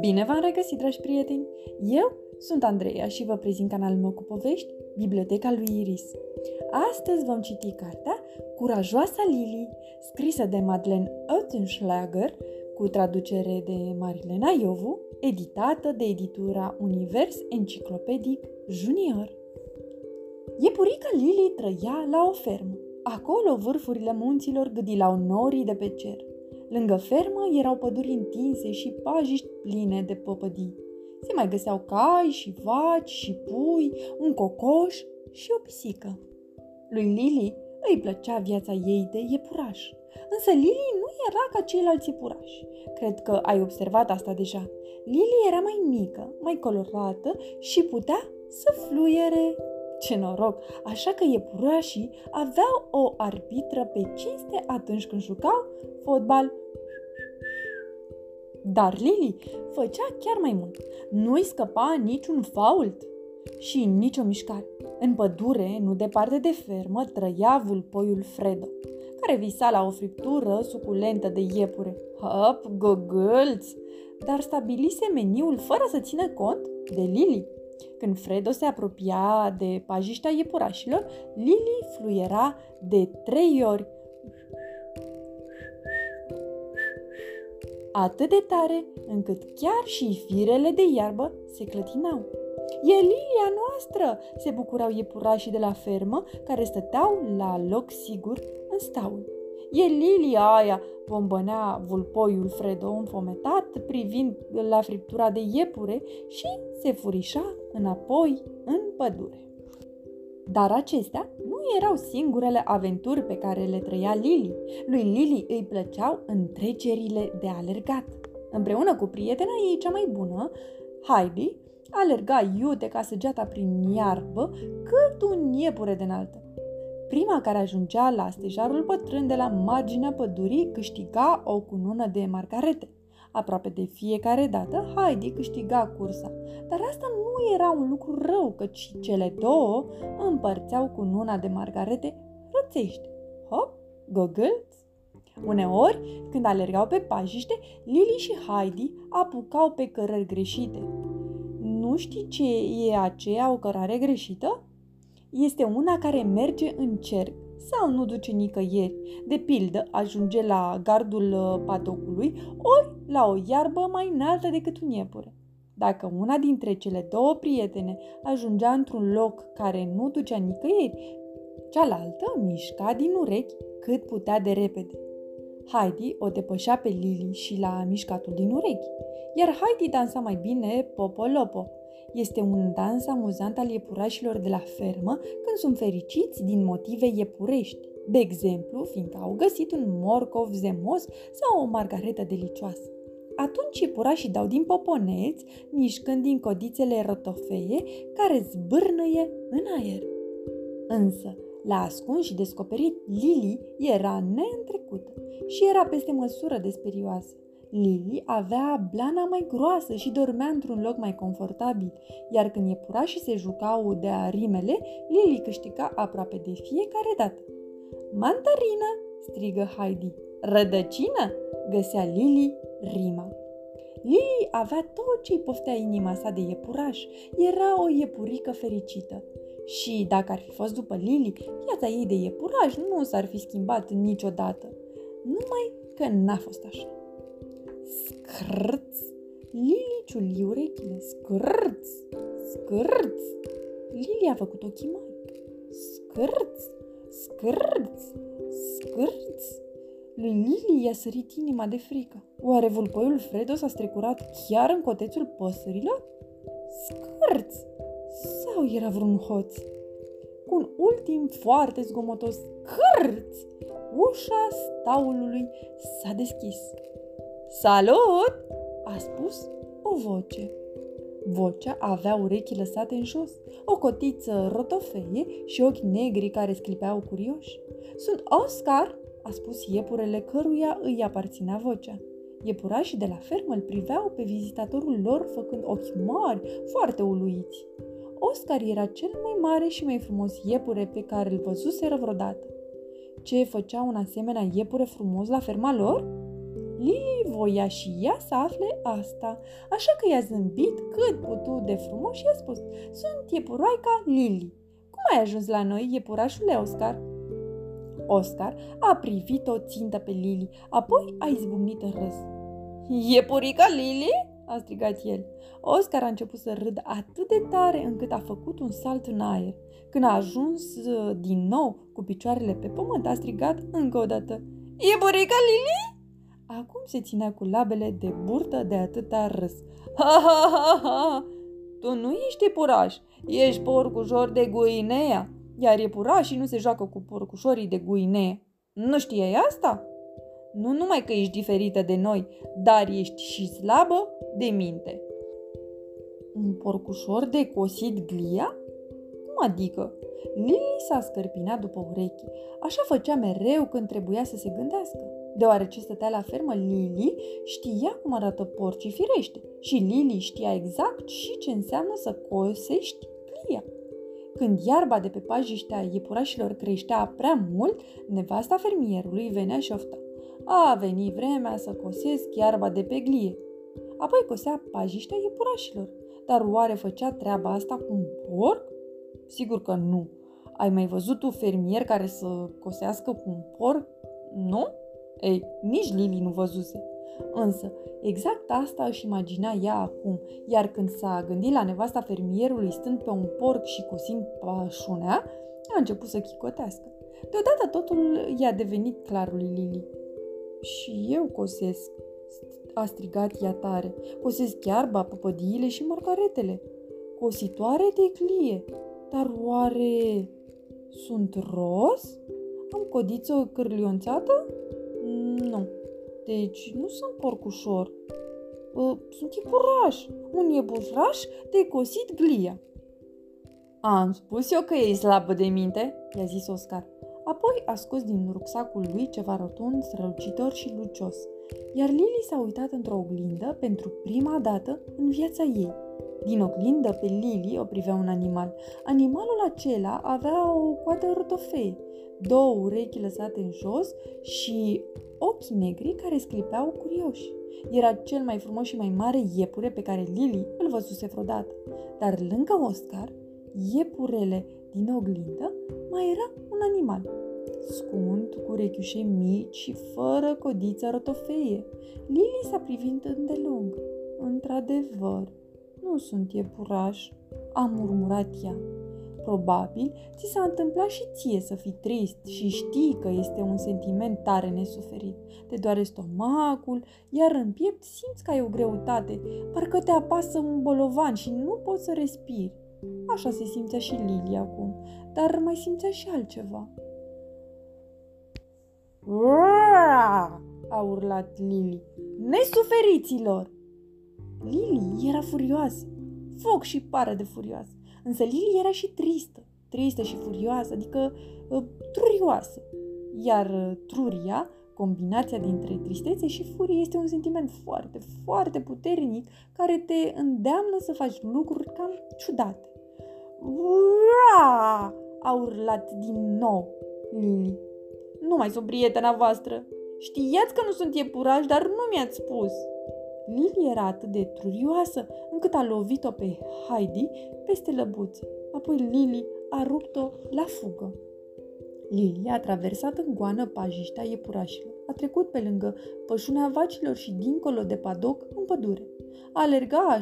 Bine v-am regăsit, dragi prieteni! Eu sunt Andreea și vă prezint canalul meu cu povești, Biblioteca lui Iris. Astăzi vom citi cartea Curajoasa Lili, scrisă de Madlen Ottenschlager, cu traducere de Marilena Iovu, editată de editura Univers Enciclopedic Junior. Iepurica Lili trăia la o fermă. Acolo vârfurile munților gâdilau norii de pe cer. Lângă fermă erau păduri întinse și pajiști pline de păpădii. Se mai găseau cai și vaci și pui, un cocoș și o pisică. Lui Lili îi plăcea viața ei de iepuraș. Însă Lili nu era ca ceilalți iepurași. Cred că ai observat asta deja. Lili era mai mică, mai colorată și putea să fluiere. Ce noroc! Așa că iepurașii aveau o arbitră pe cinste atunci când jucau fotbal. Dar Lili făcea chiar mai mult. Nu-i scăpa niciun fault și nicio mișcare. În pădure, nu departe de fermă, trăia vulpoiul Fredo, care visa la o friptură suculentă de iepure. Hop, gogâlți! Dar stabilise meniul fără să țină cont de Lili. Când Fredo se apropia de pajiștea iepurașilor, Lili fluiera de 3 ori. Atât de tare, încât chiar și firele de iarbă se clătinau. "E Lilia noastră!" se bucurau iepurașii de la fermă, care stăteau la loc sigur în staul. "E Lilia aia!" bombănea vulpoiul Fredo înfometat, privind la friptura de iepure și se furișa înapoi în pădure. Dar acestea nu erau singurele aventuri pe care le trăia Lili. Lui Lili îi plăceau întrecerile de alergat. Împreună cu prietena ei cea mai bună, Heidi, alerga iute ca săgeata prin iarbă cât un iepure de înaltă. Prima care ajungea la stejarul bătrân de la marginea pădurii câștiga o cunună de margarete. Aproape de fiecare dată, Heidi câștiga cursa, dar asta nu era un lucru rău, căci cele două împărțeau cununa de margarete rățește. Hop, gogâlți! Uneori, când alergau pe pajiște, Lili și Heidi apucau pe cărări greșite. Nu știi ce e aceea o cărare greșită? Este una care merge în cerc sau nu duce nicăieri. De pildă, ajunge la gardul padocului ori la o iarbă mai înaltă decât un iepure. Dacă una dintre cele două prietene ajungea într-un loc care nu ducea nicăieri, cealaltă mișca din urechi cât putea de repede. Heidi o depășea pe Lili și la mișcatul din urechi, iar Heidi dansa mai bine Popo-Lopo. Este un dans amuzant al iepurașilor de la fermă când sunt fericiți din motive iepurești, de exemplu fiindcă au găsit un morcov zemos sau o margaretă delicioasă. Atunci iepurașii dau din poponeți, mișcând din codițele rotofeie care zbârnăie în aer. Însă, la ascuns și descoperit, Lili era neîntrecută și era peste măsură de sperioasă. Lili avea blana mai groasă și dormea într-un loc mai confortabil, iar când iepurașii se jucau de-a rimele, Lili câștiga aproape de fiecare dată. "Mandarină!" strigă Heidi. "Rădăcină!" găsea Lili rima. Lili avea tot ce-i poftea inima sa de iepuraș. Era o iepurică fericită. Și dacă ar fi fost după Lili, viața ei de iepuraș nu s-ar fi schimbat niciodată. Numai că n-a fost așa. Scârț! Lili ciuli urechile. Scârț! Scârț! Lili a făcut ochii mari. Scârț! Scârț! Scârț! Lui Lili i-a sărit inima de frică. Oare vulpoiul Fredo s-a strecurat chiar în cotețul păsărilor? Scârț! Sau era vreun hoț? Cu un ultim foarte zgomotos scârț, ușa staulului s-a deschis. "Salut!" a spus o voce. Vocea avea urechi lăsate în jos, o cotiță rotofeie și ochi negri care sclipeau curioși. "Sunt Oscar!" a spus iepurele căruia îi aparținea vocea. Iepurașii de la fermă îl priveau pe vizitatorul lor făcând ochi mari, foarte uluiți. Oscar era cel mai mare și mai frumos iepure pe care îl văzuseră vreodată. ce făcea un asemenea iepure frumos la ferma lor? Lili voia și ea să afle asta, așa că i-a zâmbit cât putu de frumos și i-a spus: "Sunt iepuroaica Lili. Cum ai ajuns la noi, iepurașule Oscar?" Oscar a privit-o țintă pe Lili, apoi a izbucnit în râs. "Iepurica Lili?" a strigat el. Oscar a început să râdă atât de tare încât a făcut un salt în aer. Când a ajuns din nou cu picioarele pe pământ, a strigat încă o dată: "Iepurica Lili?" Acum se ținea cu labele de burtă de atâta râs. "Ha, ha, ha, ha! Tu nu ești iepuraș, ești porcușor de Guinea, iar iepurașii nu se joacă cu porcușorii de Guinea. Nu știai asta? Nu numai că ești diferită de noi, dar ești și slabă de minte." "Un porcușor de cosit glia? Cum adică?" Lili s-a scărpinat după urechi. Așa făcea mereu când trebuia să se gândească. Deoarece stătea la fermă, Lili știa cum arată porcii firește și Lili știa exact și ce înseamnă să cosești glia. Când iarba de pe pajiștea iepurașilor creștea prea mult, nevasta fermierului venea și ofta: "A venit vremea să cosesc iarba de pe glie." Apoi cosea pajiștea iepurașilor. Dar oare făcea treaba asta cu un porc? Sigur că nu. Ai mai văzut tu fermier care să cosească cu un porc? Nu? Ei, nici Lili nu văzuse. Însă, exact asta își imagina ea acum, iar când s-a gândit la nevasta fermierului stând pe un porc și cosind pașunea, a început să chicotească. Deodată totul i-a devenit clar lui Lili. "Și eu cosesc," a strigat ea tare. "Cosesc iarba, păpădiile și margaretele. Cositoare de glie. Dar oare sunt ros? Am codiță cârlionțată? Nu. Deci nu sunt porcușor. Sunt iepuraș. Un iepuraș de cosit glia." "Am spus eu că e slabă de minte," i-a zis Oscar. Apoi a scos din rucsacul lui ceva rotund, strălucitor și lucios. Iar Lili s-a uitat într-o oglindă pentru prima dată în viața ei. Din oglindă pe Lili o privea un animal. Animalul acela avea o coadă rotofee, două urechi lăsate în jos și ochi negri care sclipeau curioși. Era cel mai frumos și mai mare iepure pe care Lili îl văzuse vreodată. Dar lângă Oscar, iepurele din oglindă mai era un animal, scund, cu rechiușe mici și fără codiță rotofeie. Lili s-a privit îndelung. "Într-adevăr, nu sunt iepuraș," a murmurat ea. "Probabil ți s-a întâmplat și ție să fii trist și știi că este un sentiment tare nesuferit. Te doare stomacul, iar în piept simți că ai o greutate, parcă te apasă un bolovan și nu poți să respiri." Așa se simțea și Lili acum, dar mai simțea și altceva. "Uaaaa!" a urlat Lili. "Nesuferiților!" Lili era furioasă, foc și pară de furioasă, însă Lili era și tristă și furioasă, adică trurioasă. Iar truria, combinația dintre tristețe și furie, este un sentiment foarte, foarte puternic care te îndeamnă să faci lucruri cam ciudate. "Uaaaa!" a urlat din nou Lili. "Nu mai sunt prietena voastră. Știați că nu sunt iepuraș, dar nu mi-ați spus." Lili era atât de trurioasă încât a lovit-o pe Heidi peste lăbuță. Apoi Lili a rupt-o la fugă. Lili a traversat în goană pajiștea iepurașilor, a trecut pe lângă pășunea vacilor și dincolo de padoc în pădure. Alerga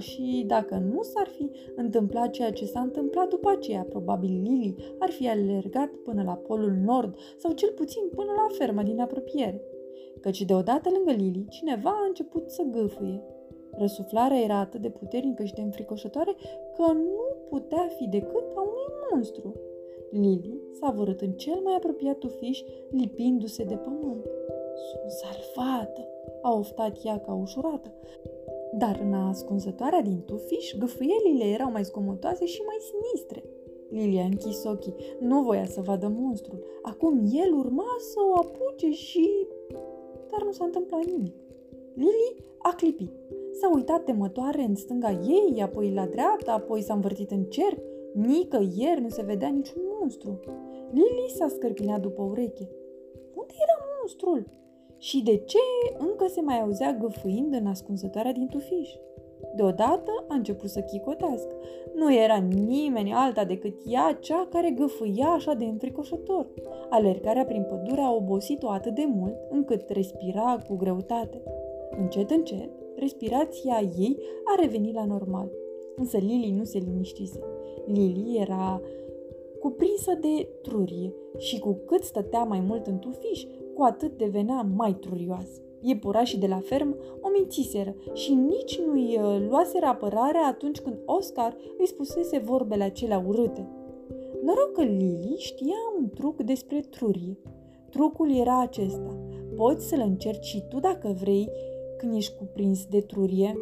și dacă nu s-ar fi întâmplat ceea ce s-a întâmplat după aceea, probabil Lili ar fi alergat până la polul nord sau cel puțin până la fermă din apropiere. Căci deodată lângă Lili cineva a început să gâfâie. Răsuflarea era atât de puternică și de înfricoșătoare că nu putea fi decât a unui monstru. Lili s-a vărât în cel mai apropiat tufiș, lipindu-se de pământ. "Sunt salvată!" a oftat ea ca ușurată. Dar în ascunzătoarea din tufiș, gâfâielile erau mai zgomotoase și mai sinistre. Lili a închis ochii, nu voia să vadă monstrul. Acum el urma să o apuce și... Dar nu s-a întâmplat nimic. Lili a clipit. S-a uitat temătoare în stânga ei, apoi la dreapta, apoi s-a învârtit în cerc. Nicăieri nu se vedea niciun monstru. Lili s-a scârpinat după ureche. Unde era monstrul? Și de ce încă se mai auzea gâfâind în ascunzătoarea din tufiș? Deodată a început să chicotească. Nu era nimeni alta decât ea, cea care gâfâia așa de înfricoșător. Alergarea prin pădure a obosit-o atât de mult încât respira cu greutate. Încet, încet, respirația ei a revenit la normal. Însă Lili nu se liniștise. Lili era cuprinsă de trurie și cu cât stătea mai mult în tufiș, cu atât devenea mai trurioasă. Iepurașii de la fermă o mințiseră și nici nu-i luaseră apărarea atunci când Oscar îi spusese vorbele acelea urâte. Noroc că Lili știa un truc despre trurie. Trucul era acesta. Poți să-l încerci și tu dacă vrei când ești cuprins de trurie.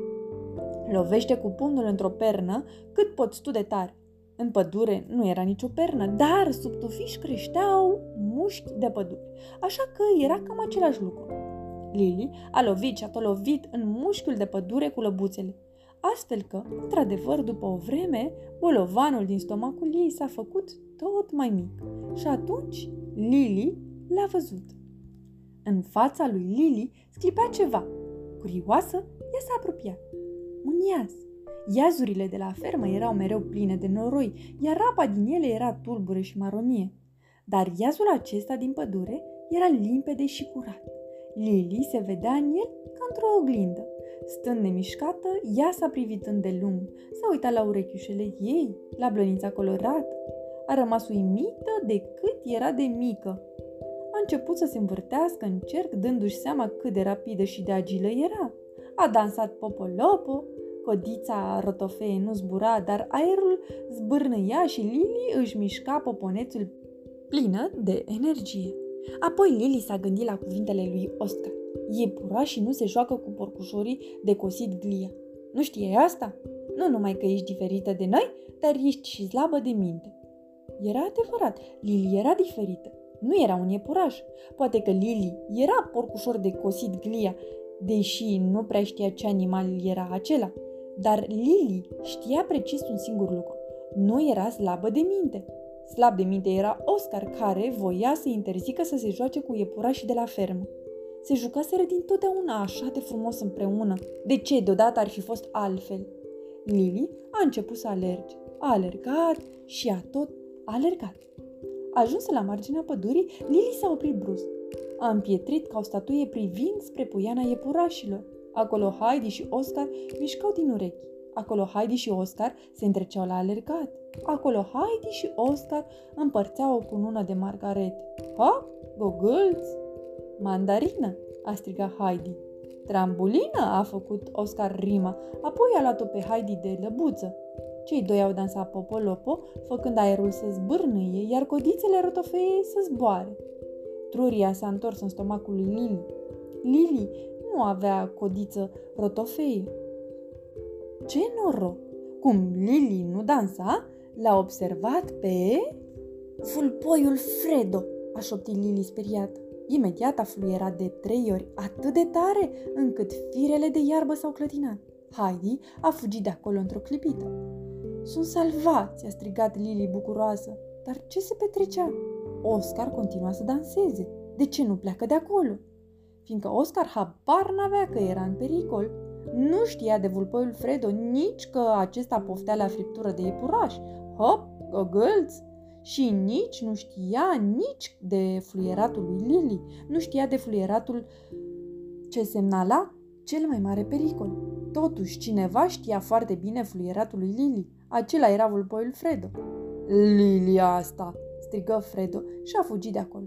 Lovește cu pumnul într-o pernă cât poți tu de tare. În pădure nu era nicio pernă, dar sub tufiș creșteau mușchi de pădure, așa că era cam același lucru. Lili a lovit și a tot lovit în mușchiul de pădure cu lăbuțele, astfel că, într-adevăr, după o vreme, bolovanul din stomacul ei s-a făcut tot mai mic și atunci Lili l-a văzut. În fața lui Lili sclipea ceva. Curioasă, ea s-a apropiat. Un iaz. Iazurile de la fermă erau mereu pline de noroi, iar apa din ele era tulbure și maronie. Dar iazul acesta din pădure era limpede și curat. Lili se vedea în el ca într-o oglindă. Stând nemișcată, ea s-a privit îndelung, s-a uitat la urechiușele ei, la blănița colorată. A rămas uimită de cât era de mică. A început să se învârtească în cerc, dându-și seama cât de rapidă și de agilă era. A dansat Popo-Lopo, codița rotofeie nu zbura, dar aerul zbârnâia și Lili își mișca poponețul plină de energie. Apoi Lili s-a gândit la cuvintele lui Oscar. Iepurașii nu se joacă cu porcușorii de cosit glia. Nu știai asta? Nu numai că ești diferită de noi, dar ești și slabă de minte. Era adevărat, Lili era diferită. Nu era un iepuraș. Poate că Lili era porcușor de cosit glia, deși nu prea știa ce animal era acela. Dar Lili știa precis un singur lucru. Nu era slabă de minte. Slab de minte era Oscar, care voia să-i interzică să se joace cu iepurașii de la fermă. Se jucaseră dintotdeauna așa de frumos împreună. De ce deodată ar fi fost altfel? Lili a început să alerge. A alergat și a tot alergat. Ajunsă la marginea pădurii, Lili s-a oprit brusc. A împietrit ca o statuie privind spre puiana iepurașilor. Acolo Heidi și Oscar mișcau din urechi. Acolo Heidi și Oscar se întreceau la alergat. Acolo Heidi și Oscar împărțeau o cunună de margarete. Hop, gogâlți! Mandarină, a strigat Heidi. Trambulină, a făcut Oscar rima, apoi a luat-o pe Heidi de lăbuță. Cei doi au dansat Popo-Lopo, făcând aerul să zbârnâie, iar codițele rotofeie să zboare. Truria s-a întors în stomacul lui Lili. Lili nu avea codiță rotofeie. Ce noroc! Cum Lili nu dansa, l-a observat pe fulpoiul Fredo, a șoptit Lili speriată. Imediat a fluierat de 3 ori atât de tare încât firele de iarbă s-au clătinat. Heidi a fugit de acolo într-o clipită. Sunt salvați, a strigat Lili bucuroasă. Dar ce se petrecea? Oscar continua să danseze. De ce nu pleacă de acolo? Fiindcă Oscar habar n-avea că era în pericol. Nu știa de vulpoiul Fredo, nici că acesta poftea la friptură de iepuraș. Hop, gogâlți! Și nici nu știa nici de fluieratul lui Lili. Nu știa de fluieratul ce semnala cel mai mare pericol. Totuși, cineva știa foarte bine fluieratul lui Lili. Acela era vulpoiul Fredo. Lili asta! Strigă Fredo și a fugit de acolo.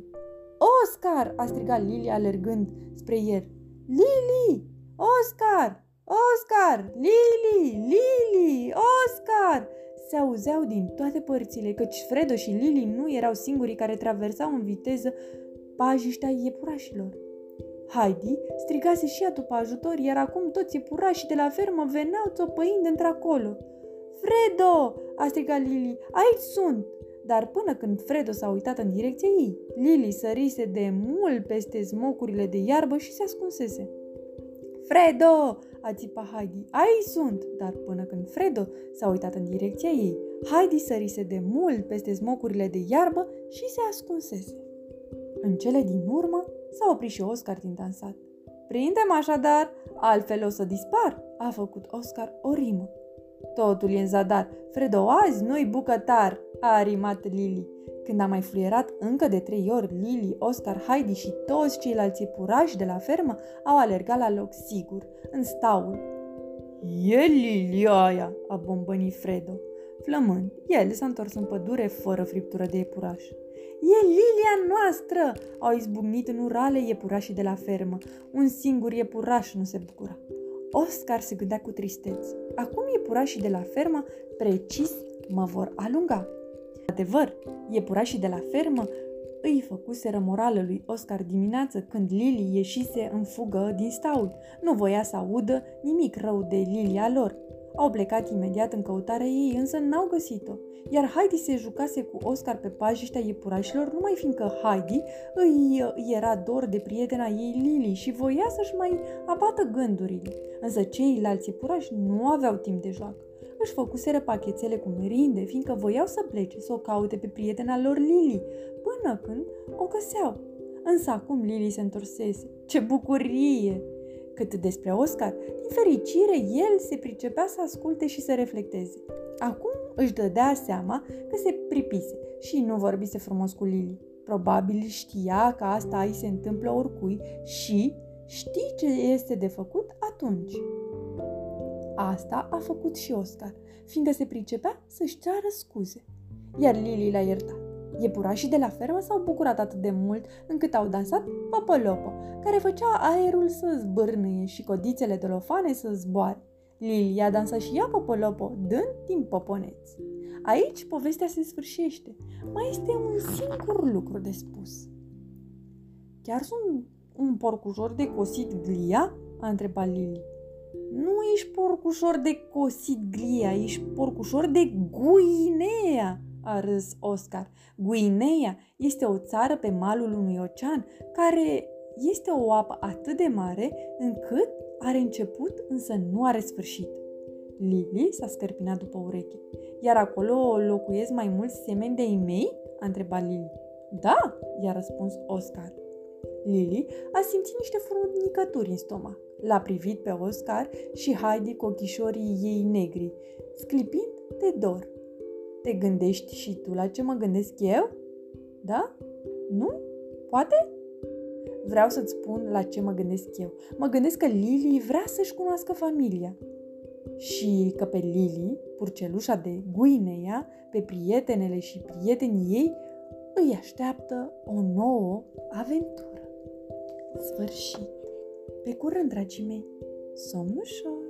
Oscar! A strigat Lili alergând spre el. Lili! Oscar! Oscar! Lili! Lili! Oscar! Se auzeau din toate părțile, căci Fredo și Lili nu erau singurii care traversau în viteză pajiștea iepurașilor. Heidi strigase și ea după ajutor, iar acum toți iepurașii de la fermă veneau țopăind într-acolo. Fredo! A strigat Lili. Aici sunt! Dar până când Fredo s-a uitat în direcția ei, Lili sărise de mult peste smocurile de iarbă și se ascunsese. Fredo! A țipat Heidi. Aici sunt! Dar până când Fredo s-a uitat în direcția ei, Heidi sărise de mult peste smocurile de iarbă și se ascunsese. În cele din urmă s-a oprit și Oscar din dansat. "Prinde-mă așadar, altfel o să dispar," a făcut Oscar o rimă. "Totul e în zadar, Fredo azi nu-i bucătar," a rimat Lili. Când a mai fluierat încă de 3 ori, Lili, Oscar, Heidi și toți ceilalți iepurași de la fermă au alergat la loc sigur, în staul. "E Lili aia," a bombănit Fredo. Flămând, el s-a întors în pădure fără friptură de iepuraș. "E Lilia noastră!" au izbucnit în urale iepurașii de la fermă. Un singur iepuraș nu se bucura. Oscar se gândea cu tristețe. "Acum iepurașii de la fermă precis mă vor alunga." Adevăr, iepurașii de la fermă îi făcuseră morală lui Oscar dimineață când Lili ieșise în fugă din staul. Nu voia să audă nimic rău de Lilia lor. Au plecat imediat în căutarea ei, însă n-au găsit-o, iar Heidi se jucase cu Oscar pe pajiștea iepurașilor, numai fiindcă Heidi îi era dor de prietena ei Lili și voia să-și mai abată gândurile, însă ceilalți iepurași nu aveau timp de joacă. Își făcuseră pachețele cu merinde, fiindcă voiau să plece, să o caute pe prietena lor Lili, până când o găseau. Însă acum Lili se întorsese. Ce bucurie! Cât despre Oscar, din fericire, el se pricepea să asculte și să reflecteze. Acum își dădea seama că se pripise și nu vorbise frumos cu Lili. Probabil știa că asta îi se întâmplă oricui și știi ce este de făcut atunci. Asta a făcut și Oscar, fiindcă se pricepea să-și ceară scuze. Iar Lili l-a iertat. Iepurașii de la fermă s-au bucurat atât de mult încât au dansat Popo-Lopo, care făcea aerul să zbârnâie și codițele de lofane să zboare. Lili a dansat și ea Popo-Lopo, dând din poponeți. Aici povestea se sfârșește. Mai este un singur lucru de spus. "Chiar sunt un porcușor de cosit glia?" a întrebat Lili. "Nu ești porcușor de cosit glia, ești porcușor de Guinea!" a râs Oscar. "Guinea este o țară pe malul unui ocean care este o apă atât de mare încât are început, însă nu are sfârșit." Lili s-a scărpinat după ureche. "Iar acolo locuiesc mai mulți semeni de-ai mei?" a întrebat Lili. "Da," i-a răspuns Oscar. Lili a simțit niște furnicături în stomac. L-a privit pe Oscar și Heidi cu ochișorii ei negri, sclipind de dor. "Te gândești și tu la ce mă gândesc eu? Da? Nu? Poate? Vreau să-ți spun la ce mă gândesc eu. Mă gândesc că Lili vrea să-și cunoască familia. Și că pe Lili, purcelușa de Guinea, pe prietenele și prietenii ei, îi așteaptă o nouă aventură." Sfârșit! Pe curând, dragii mei! Somn ușor!